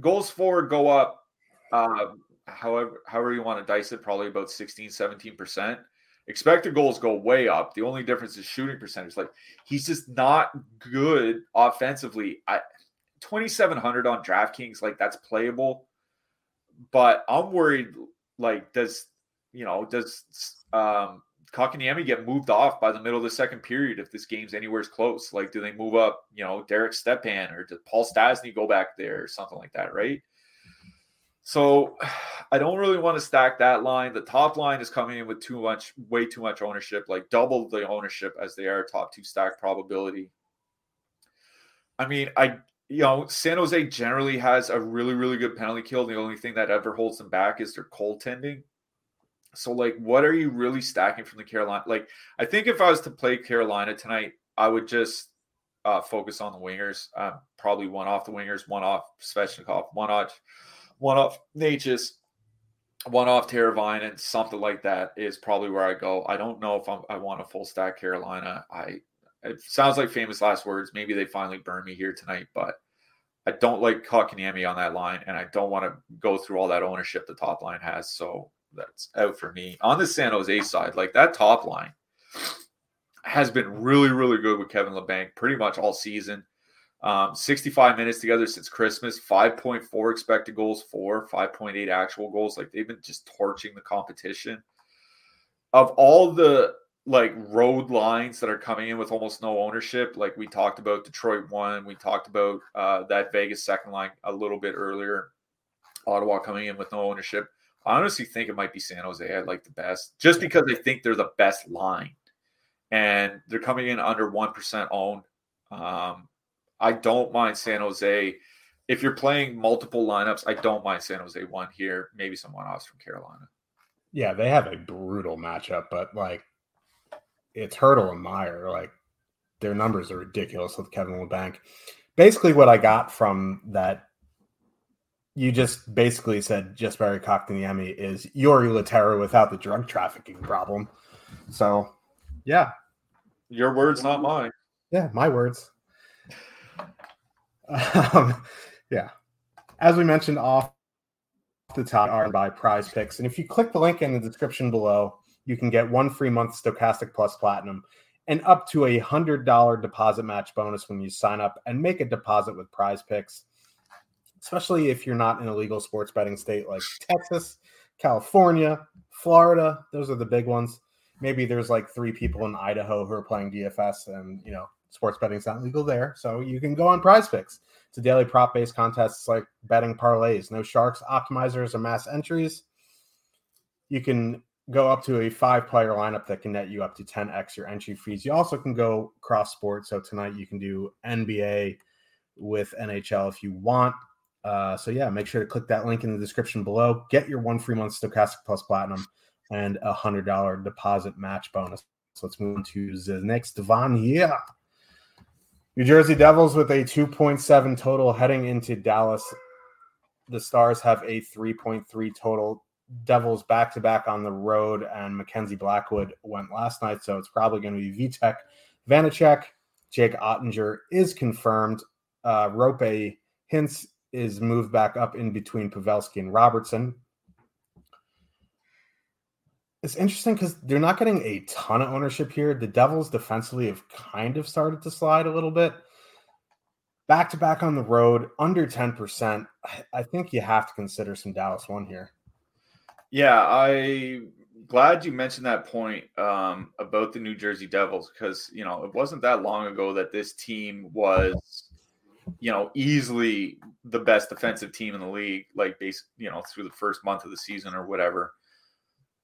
goals for go up, however you want to dice it, probably about 16, 17%. Expected goals go way up. The only difference is shooting percentage. Like, he's just not good offensively. 2,700 on DraftKings, like, that's playable. But I'm worried, like, does Kotkaniemi get moved off by the middle of the second period if this game's anywhere close? Like, do they move up, Derek Stepan, or does Paul Stasny go back there or something like that, right? So I don't really want to stack that line. The top line is coming in with way too much ownership, like double the ownership as they are top 2 stack probability. I mean, San Jose generally has a really, really good penalty kill. The only thing that ever holds them back is their goaltending. So, like, what are you really stacking from the Carolina? Like, I think if I was to play Carolina tonight, I would just focus on the wingers. Probably one off the wingers, one off Svechnikov, one off Natchez, one off Teravine, and something like that is probably where I go. I don't know if I want a full stack Carolina. It sounds like famous last words. Maybe they finally burn me here tonight, but I don't like Kotkaniemi on that line, and I don't want to go through all that ownership the top line has. So that's out for me. On the San Jose side, like, that top line has been really, really good with Kevin LeBanc pretty much all season. 65 minutes together since Christmas, 5.4 expected goals for, 5.8 actual goals. Like, they've been just torching the competition. Of all the, like, road lines that are coming in with almost no ownership, like, we talked about Detroit 1, we talked about that Vegas second line a little bit earlier, Ottawa coming in with no ownership. I honestly think it might be San Jose I'd like the best, just because I think they're the best line. And they're coming in under 1% owned. I don't mind San Jose. If you're playing multiple lineups, I don't mind San Jose one here. Maybe someone else from Carolina. Yeah, they have a brutal matchup, but, like, it's Hertl and Meyer. Like, their numbers are ridiculous with Kevin LeBanc. Basically, what I got from that, you just basically said just Barry Kotkaniemi is Yuri Laterra without the drug trafficking problem. So, yeah. Your words, not mine. Yeah, my words. Yeah, as we mentioned off the top, are by PrizePicks, and if you click the link in the description below, you can get 1 free month Stokastic Plus Platinum and up to a $100 deposit match bonus when you sign up and make a deposit with PrizePicks. Especially if you're not in a legal sports betting state like Texas, California, Florida. Those are the big ones. Maybe there's like 3 people in Idaho who are playing DFS, and sports betting is not legal there, so you can go on PrizePicks. It's a daily prop-based contest like betting parlays, no sharks, optimizers, or mass entries. You can go up to a 5-player lineup that can net you up to 10x your entry fees. You also can go cross-sport, so tonight you can do NBA with NHL if you want. So yeah, make sure to click that link in the description below. Get your 1 free month Stokastic Plus Platinum and a $100 deposit match bonus. So let's move on to the next. Devon, yeah. New Jersey Devils with a 2.7 total heading into Dallas. The Stars have a 3.3 total. Devils back-to-back on the road, and Mackenzie Blackwood went last night, so it's probably going to be Vitek Vanacek. Jake Ottinger is confirmed. Roope Hintz is moved back up in between Pavelski and Robertson. It's interesting because they're not getting a ton of ownership here. The Devils defensively have kind of started to slide a little bit. Back-to-back on the road, under 10%. I think you have to consider some Dallas 1 here. Yeah, I'm glad you mentioned that point about the New Jersey Devils because, it wasn't that long ago that this team was, easily the best defensive team in the league, like, through the first month of the season or whatever.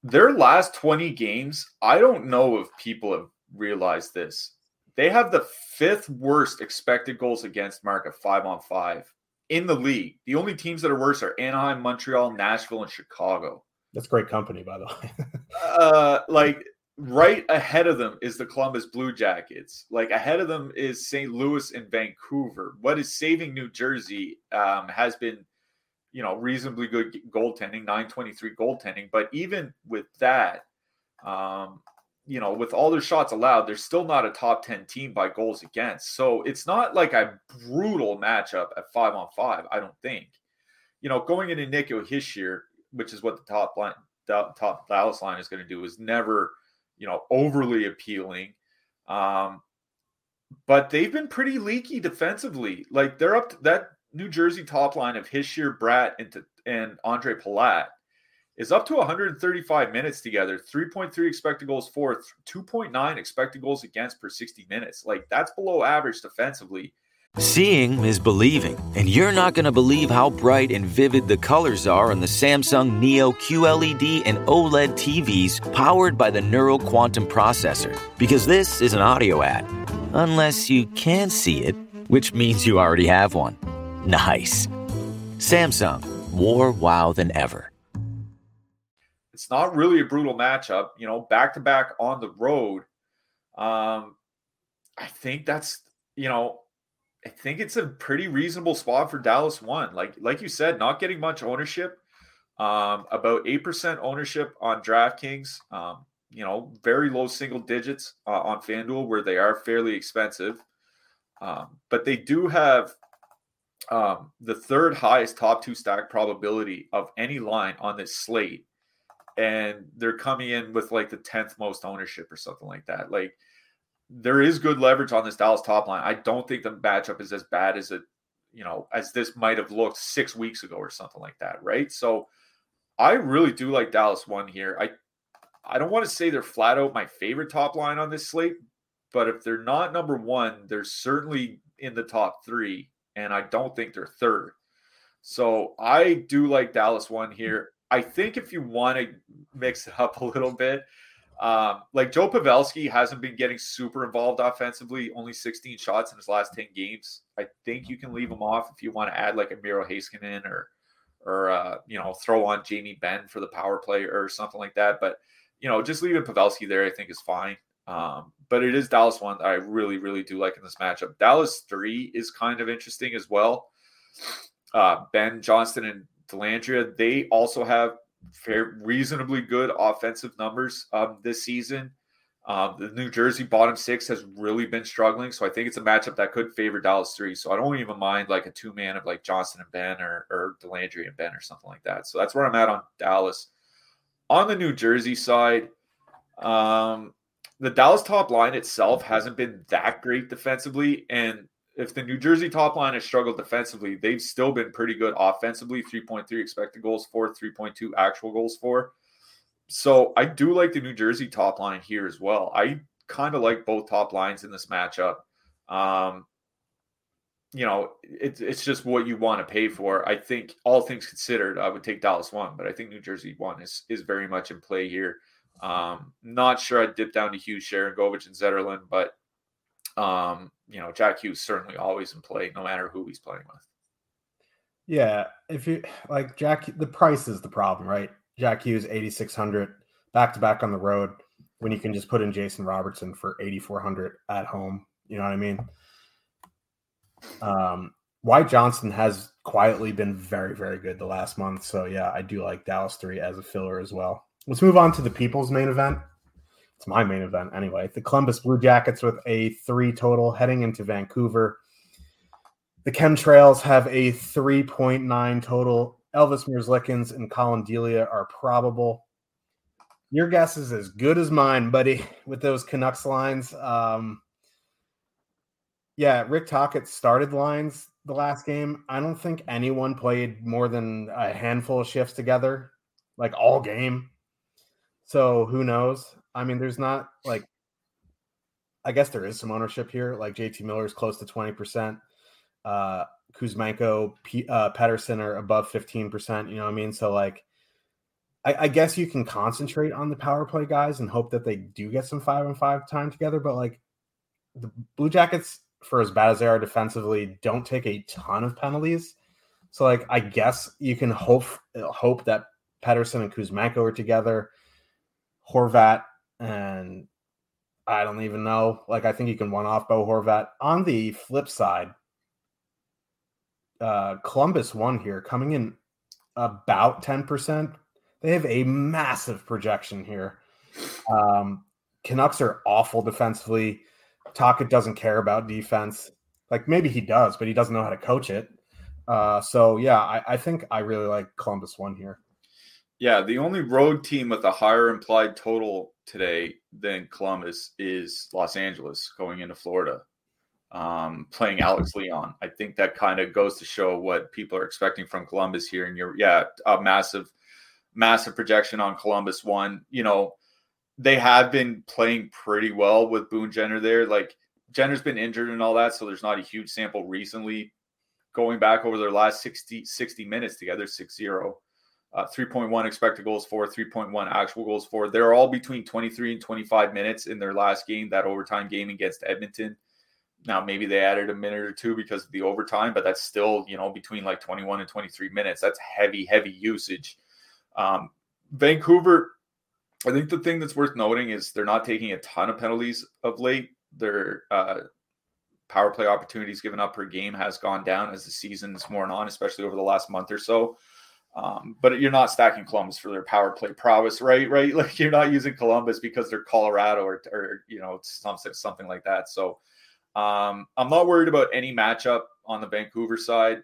Their last 20 games, I don't know if people have realized this. They have the 5th worst expected goals against mark of 5-on-5 in the league. The only teams that are worse are Anaheim, Montreal, Nashville, and Chicago. That's great company, by the way. Right ahead of them is the Columbus Blue Jackets. Like ahead of them is St. Louis and Vancouver. What is saving New Jersey has been, you know, reasonably good goaltending, .923 goaltending. But even with that, you know, with all their shots allowed, they're still not a top 10 team by goals against. So it's not like a brutal matchup at 5-on-5, I don't think. You know, going into Nico Hischier, which is what the top line, top Dallas line is going to do, is never, you know, overly appealing. But they've been pretty leaky defensively. Like they're up to that New Jersey top line of Hischier, Bratt, and Andre Palat is up to 135 minutes together, 3.3 expected goals for, 2.9 expected goals against per 60 minutes. Like that's below average defensively. Seeing is believing, and you're not going to believe how bright and vivid the colors are on the Samsung Neo QLED and OLED TVs powered by the Neural Quantum Processor. Because this is an audio ad. Unless you can see it, which means you already have one. Nice. Samsung, more wow than ever. It's not really a brutal matchup, you know, back-to-back on the road. I think that's, you know, I think it's a pretty reasonable spot for Dallas one. Like you said, not getting much ownership, about 8% ownership on DraftKings, you know, very low single digits on FanDuel where they are fairly expensive. But they do have the third highest top two stack probability of any line on this slate. And they're coming in with like the 10th most ownership or something like that. Like, there is good leverage on this Dallas top line. I don't think the matchup is as bad as it, you know, as this might have looked 6 weeks ago or something like that, right? So I really do like Dallas one here. I don't want to say they're flat out my favorite top line on this slate, but if they're not number one, they're certainly in the top three, and I don't think they're third. So I do like Dallas one here. I think if you want to mix it up a little bit, like Joe Pavelski hasn't been getting super involved offensively, only 16 shots in his last 10 games. I think you can leave him off if you want to add like a Miro Heiskanen or you know, throw on Jamie Benn for the power play or something like that. But, you know, just leaving Pavelski there, I think is fine. But it is Dallas one that I really, really do like in this matchup. Dallas 3 is kind of interesting as well. Ben Johnston and Delandria, they also have fair, reasonably good offensive numbers this season. The New Jersey bottom six has really been struggling, so I think it's a matchup that could favor Dallas 3. So I don't even mind like a two-man of like Johnston and Ben or Delandria and Ben or something like that. So that's where I'm at on Dallas. On the New Jersey side, the Dallas top line itself hasn't been that great defensively, and if the New Jersey top line has struggled defensively, they've still been pretty good offensively, 3.3 expected goals for, 3.2 actual goals for. So I do like the New Jersey top line here as well. I kind of like both top lines in this matchup. You know, it's just what you want to pay for. I think all things considered, I would take Dallas 1, but I think New Jersey 1 is very much in play here. Not sure I'd dip down to Hughes, Sharangovich, and Zetterlund, but you know, Jack Hughes certainly always in play, no matter who he's playing with. Yeah, if you like Jack, the price is the problem, right? Jack Hughes, 8,600, back-to-back on the road, when you can just put in Jason Robertson for 8,400 at home. You know what I mean? Wyatt Johnston has quietly been very, very good the last month. So, yeah, I do like Dallas 3 as a filler as well. Let's move on to the People's main event. It's my main event anyway. The Columbus Blue Jackets with a 3 total heading into Vancouver. The Chemtrails have a 3.9 total. Elvis Merzlikins and Colin Delia are probable. Your guess is as good as mine, buddy, with those Canucks lines. Yeah, Rick Tocchet started lines the last game. I don't think anyone played more than a handful of shifts together, like all game. So who knows? I mean, there's not like, I guess there is some ownership here. Like JT Miller is close to 20%. Kuzmenko, Pedersen are above 15%. You know what I mean? So like, I guess you can concentrate on the power play guys and hope that they do get some 5-on-5 time together. But like the Blue Jackets, for as bad as they are defensively, don't take a ton of penalties. So like, I guess you can hope that Pedersen and Kuzmenko are together. Horvat And I don't even know. Like, I think you can one-off Bo Horvat. On the flip side, Columbus won here, coming in about 10%. They have a massive projection here. Canucks are awful defensively. Tocchet doesn't care about defense. Like, maybe he does, but he doesn't know how to coach it. So, yeah, I think I really like Columbus one here. Yeah, the only road team with a higher implied total today than Columbus is Los Angeles going into Florida, playing Alex Lyon. I think that kind of goes to show what people are expecting from Columbus here. And you're, a massive projection on Columbus one. You know, they have been playing pretty well with Boone Jenner there. Like, Jenner's been injured and all that, so there's not a huge sample recently. Going back over their last 60 minutes together, 6-0. 3.1 expected goals for, 3.1 actual goals for. They're all between 23 and 25 minutes in their last game, that overtime game against Edmonton. Now, maybe they added a minute or two because of the overtime, but that's still, you know, between like 21 and 23 minutes. That's heavy, heavy usage. Vancouver, I think the thing that's worth noting is they're not taking a ton of penalties of late. Their power play opportunities given up per game has gone down as the season is worn on, especially over the last month or so. But you're not stacking Columbus for their power play prowess, right? Like, you're not using Columbus because they're Colorado or you know, something like that. So I'm not worried about any matchup on the Vancouver side,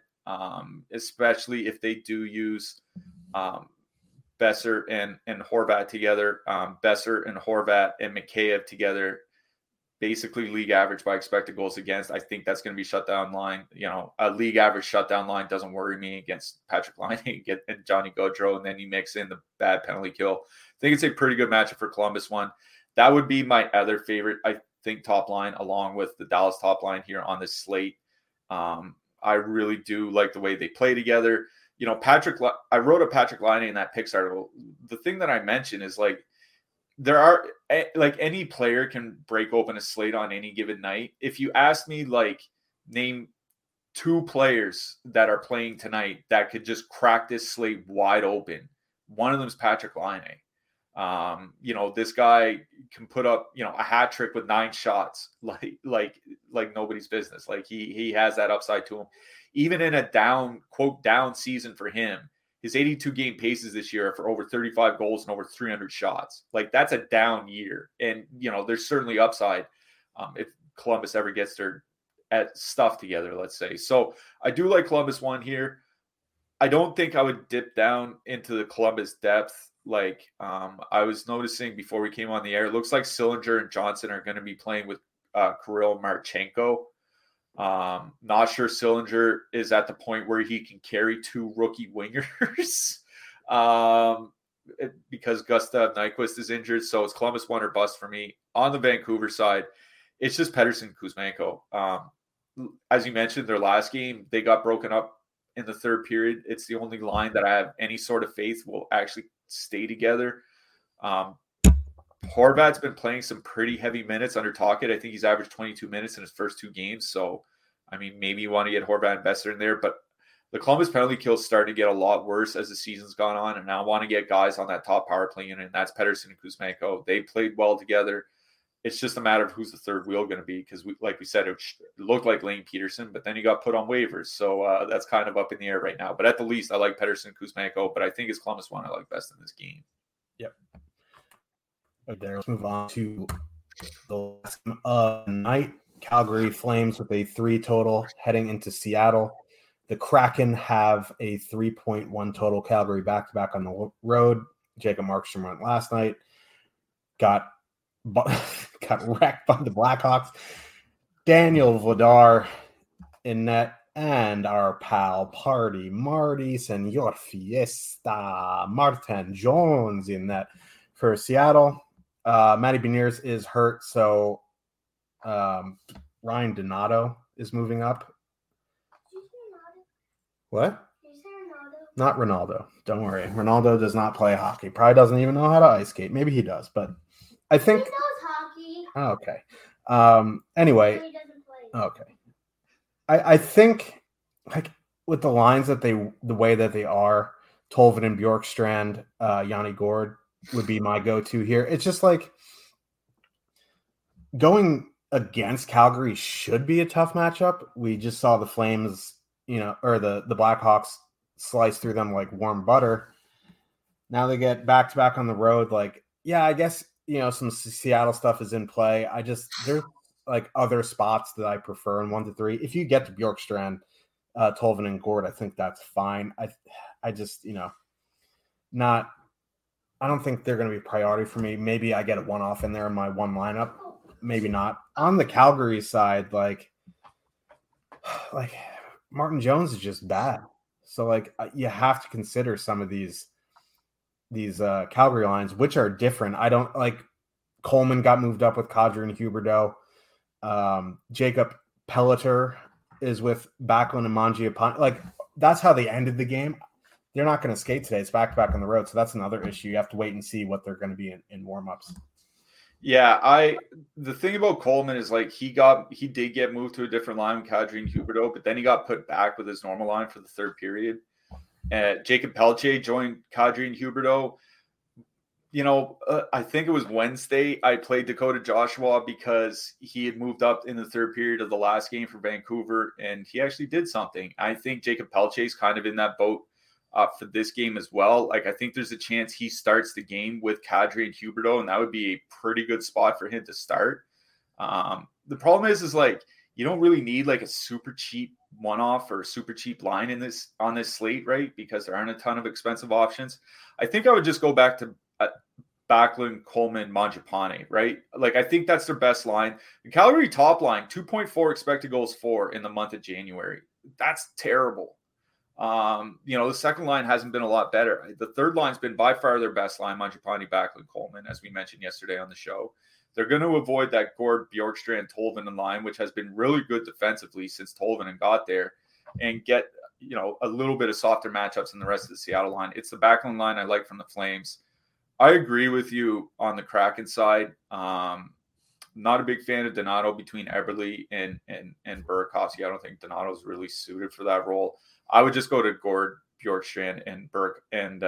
especially if they do use Besser and Horvat together, Besser and Horvat and Mikheyev together, basically league average by expected goals against. I think that's going to be shutdown line. You know, a league average shutdown line doesn't worry me against Patrick Laine and Johnny Gaudreau, and then you mix in the bad penalty kill. I think it's a pretty good matchup for Columbus one. That would be my other favorite, I think, top line, along with the Dallas top line here on this slate. I really do like the way they play together. You know, I wrote a Patrick Laine in that Picks article. The thing that I mentioned is, like, there are, like, any player can break open a slate on any given night. If you asked me, like, name two players that are playing tonight that could just crack this slate wide open, one of them is Patrick Laine. You know, this guy can put up, you know, a hat trick with 9 shots, like nobody's business. Like, he has that upside to him, even in a down season for him. His 82 game paces this year are for over 35 goals and over 300 shots. Like, that's a down year. And, you know, there's certainly upside if Columbus ever gets their stuff together, let's say. So I do like Columbus one here. I don't think I would dip down into the Columbus depth. Like, I was noticing before we came on the air, it looks like Sillinger and Johnson are going to be playing with Kirill Marchenko. Not sure Sillinger is at the point where he can carry 2 rookie wingers because Gustav Nyquist is injured. So it's Columbus one or bust for me. On the Vancouver side, it's just Pedersen, Kuzmenko. As you mentioned, their last game, they got broken up in the third period. It's the only line that I have any sort of faith will actually stay together. Horvat's been playing some pretty heavy minutes under Tocchet. I think he's averaged 22 minutes in his first 2 games. So, I mean, maybe you want to get Horvat and Besser in there. But the Columbus penalty kill is starting to get a lot worse as the season's gone on. And I want to get guys on that top power play unit, and that's Pedersen and Kuzmenko. They played well together. It's just a matter of who's the third wheel going to be because, like we said, it looked like Lane Pederson, but then he got put on waivers. So that's kind of up in the air right now. But at the least, I like Pedersen and Kuzmenko. But I think it's Columbus one I like best in this game. Yep. There, let's move on to the last game of the night. Calgary Flames with a 3 total heading into Seattle. The Kraken have a 3.1 total. Calgary back-to-back on the road. Jacob Markstrom went last night. Got wrecked by the Blackhawks. Daniel Vladar in net. And our pal Party Marty, Senor Fiesta, Martin Jones in net for Seattle. Matty Beniers is hurt, so Ryan Donato is moving up. Did you say Ronaldo? What? Did you say Ronaldo? Not Ronaldo. Don't worry. Ronaldo does not play hockey. Probably doesn't even know how to ice skate. Maybe he does, but I think... He knows hockey. Okay. Anyway. He doesn't play. Okay. I think, like, with the lines that the way that they are, Tolvanen and Bjorkstrand, Yanni Gourde would be my go-to here. It's just like going against Calgary should be a tough matchup. We just saw the Flames, or the Blackhawks slice through them like warm butter. Now they get back-to-back on the road. Like, yeah, I guess, some Seattle stuff is in play. There's like other spots that I prefer in 1-3. If you get to Bjorkstrand, Tolvanen, Gord, I think that's fine. I just, I don't think they're going to be a priority for me. Maybe I get a one-off in there in my one lineup. Maybe not. On the Calgary side, like Martin Jones is just bad. So, like, you have to consider some of these Calgary lines, which are different. I don't like Coleman got moved up with Kadri and Huberdeau. Jacob Pelletier is with Backlund and Mangiapane. Like, that's how they ended the game. They're not going to skate today. It's back-to-back on the road. So that's another issue. You have to wait and see what they're going to be in warm-ups. Yeah. The thing about Coleman is like, he did get moved to a different line with Kadri and Huberdeau, but then he got put back with his normal line for the third period. Jacob Pelletier joined Kadri and Huberdeau. I think it was Wednesday I played Dakota Joshua because he had moved up in the third period of the last game for Vancouver, and he actually did something. I think Jacob Pelletier is kind of in that boat for this game as well. Like, I think there's a chance he starts the game with Kadri and Huberdeau, and that would be a pretty good spot for him to start. The problem is like, you don't really need like a super cheap one-off or super cheap line on this slate, right? Because there aren't a ton of expensive options. I think I would just go back to Backlund, Coleman, Mangiapane, right? Like, I think that's their best line. The Calgary top line, 2.4 expected goals for in the month of January. That's terrible. The second line hasn't been a lot better. The third line's been by far their best line, Mangiapane, Backlund, Coleman, as we mentioned yesterday on the show. They're going to avoid that Gord, Bjorkstrand, Tolvanen line, which has been really good defensively since Tolvanen got there, and get, a little bit of softer matchups in the rest of the Seattle line. It's the Backlund line I like from the Flames. I agree with you on the Kraken side. Not a big fan of Donato between Eberle and Burakovsky. I don't think Donato's really suited for that role. I would just go to Gord, Bjorkstrand, and Burke and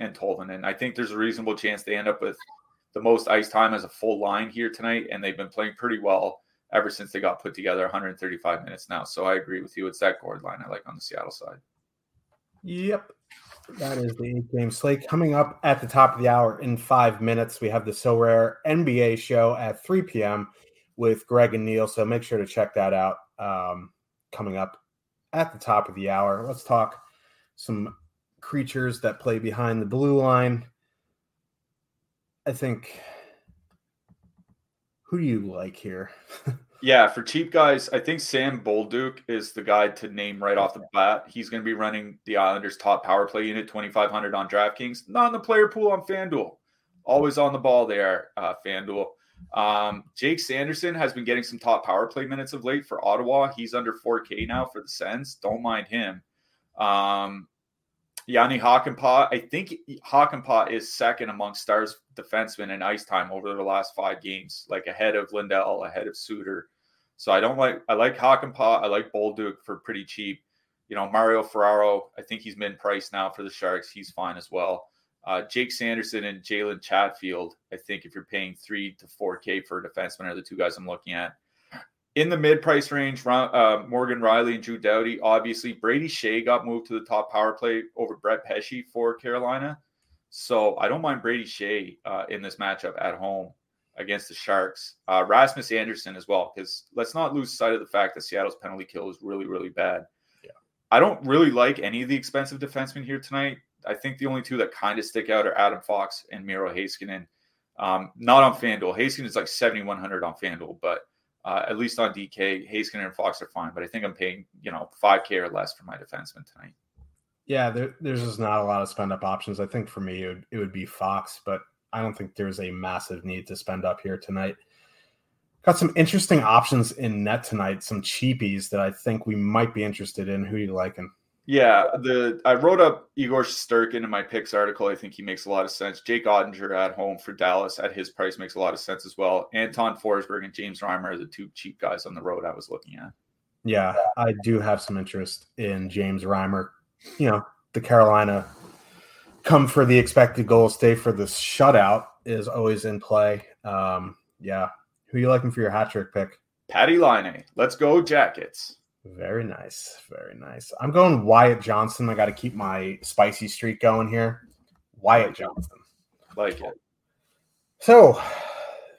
Tolvanen. I think there's a reasonable chance they end up with the most ice time as a full line here tonight, and they've been playing pretty well ever since they got put together, 135 minutes now. So I agree with you. It's that Gord line I like on the Seattle side. Yep. That is the eight-game slate. Coming up at the top of the hour in 5 minutes, we have the So Rare NBA show at 3 p.m. with Greg and Neil, so make sure to check that out coming up at the top of the hour. Let's talk some creatures that play behind the blue line. I think, who do you like here? Yeah, for cheap guys, I think Sam Bolduc is the guy to name right off the bat. He's going to be running the Islanders' top power play unit, 2,500 on DraftKings. Not in the player pool on FanDuel. Always on the ball there, FanDuel. Jake Sanderson has been getting some top power play minutes of late for Ottawa. He's under 4K now for the Sens. Don't mind him. Yanni Hakanpää, I think Hakanpää is second among Stars defensemen in ice time over the last 5 games, like ahead of Lindell, ahead of Suter. So I like Hakanpää, I like Bolduc for pretty cheap. Mario Ferraro, I think he's min price now for the Sharks. He's fine as well. Jake Sanderson and Jalen Chatfield, I think if you're paying 3 to 4K for a defenseman are the two guys I'm looking at. In the mid-price range, Morgan Rielly and Drew Doughty, obviously. Brady Shea got moved to the top power play over Brett Pesci for Carolina. So I don't mind Brady Shea in this matchup at home against the Sharks. Rasmus Anderson as well, because let's not lose sight of the fact that Seattle's penalty kill is really, really bad. Yeah. I don't really like any of the expensive defensemen here tonight. I think the only two that kind of stick out are Adam Fox and Miro Heiskanen. Not on FanDuel. Heiskanen is like 7,100 on FanDuel, but at least on DK, Heiskanen and Fox are fine, but I think I'm paying, 5K or less for my defenseman tonight. Yeah, there's just not a lot of spend up options. I think for me, it would be Fox, but I don't think there's a massive need to spend up here tonight. Got some interesting options in net tonight, some cheapies that I think we might be interested in. Who are you liking? Yeah, I wrote up Igor Shesterkin in my picks article. I think he makes a lot of sense. Jake Ottinger at home for Dallas at his price makes a lot of sense as well. Anton Forsberg and James Reimer are the two cheap guys on the road I was looking at. Yeah, I do have some interest in James Reimer. The Carolina come for the expected goal, stay for the shutout is always in play. Yeah, Who are you liking for your hat trick pick? Patty Laine. Let's go Jackets. Very nice. Very nice. I'm going Wyatt Johnson. I got to keep my spicy streak going here. Wyatt Johnson. Like it. So,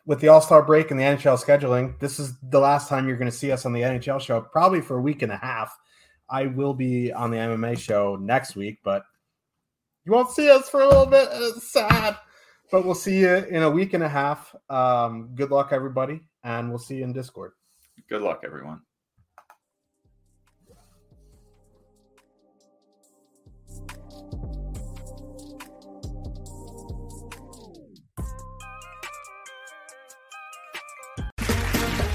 with the All-Star break and the NHL scheduling, this is the last time you're going to see us on the NHL show, probably for a week and a half. I will be on the MMA show next week, but you won't see us for a little bit. It's sad, but we'll see you in a week and a half. Good luck, everybody, and we'll see you in Discord. Good luck, everyone.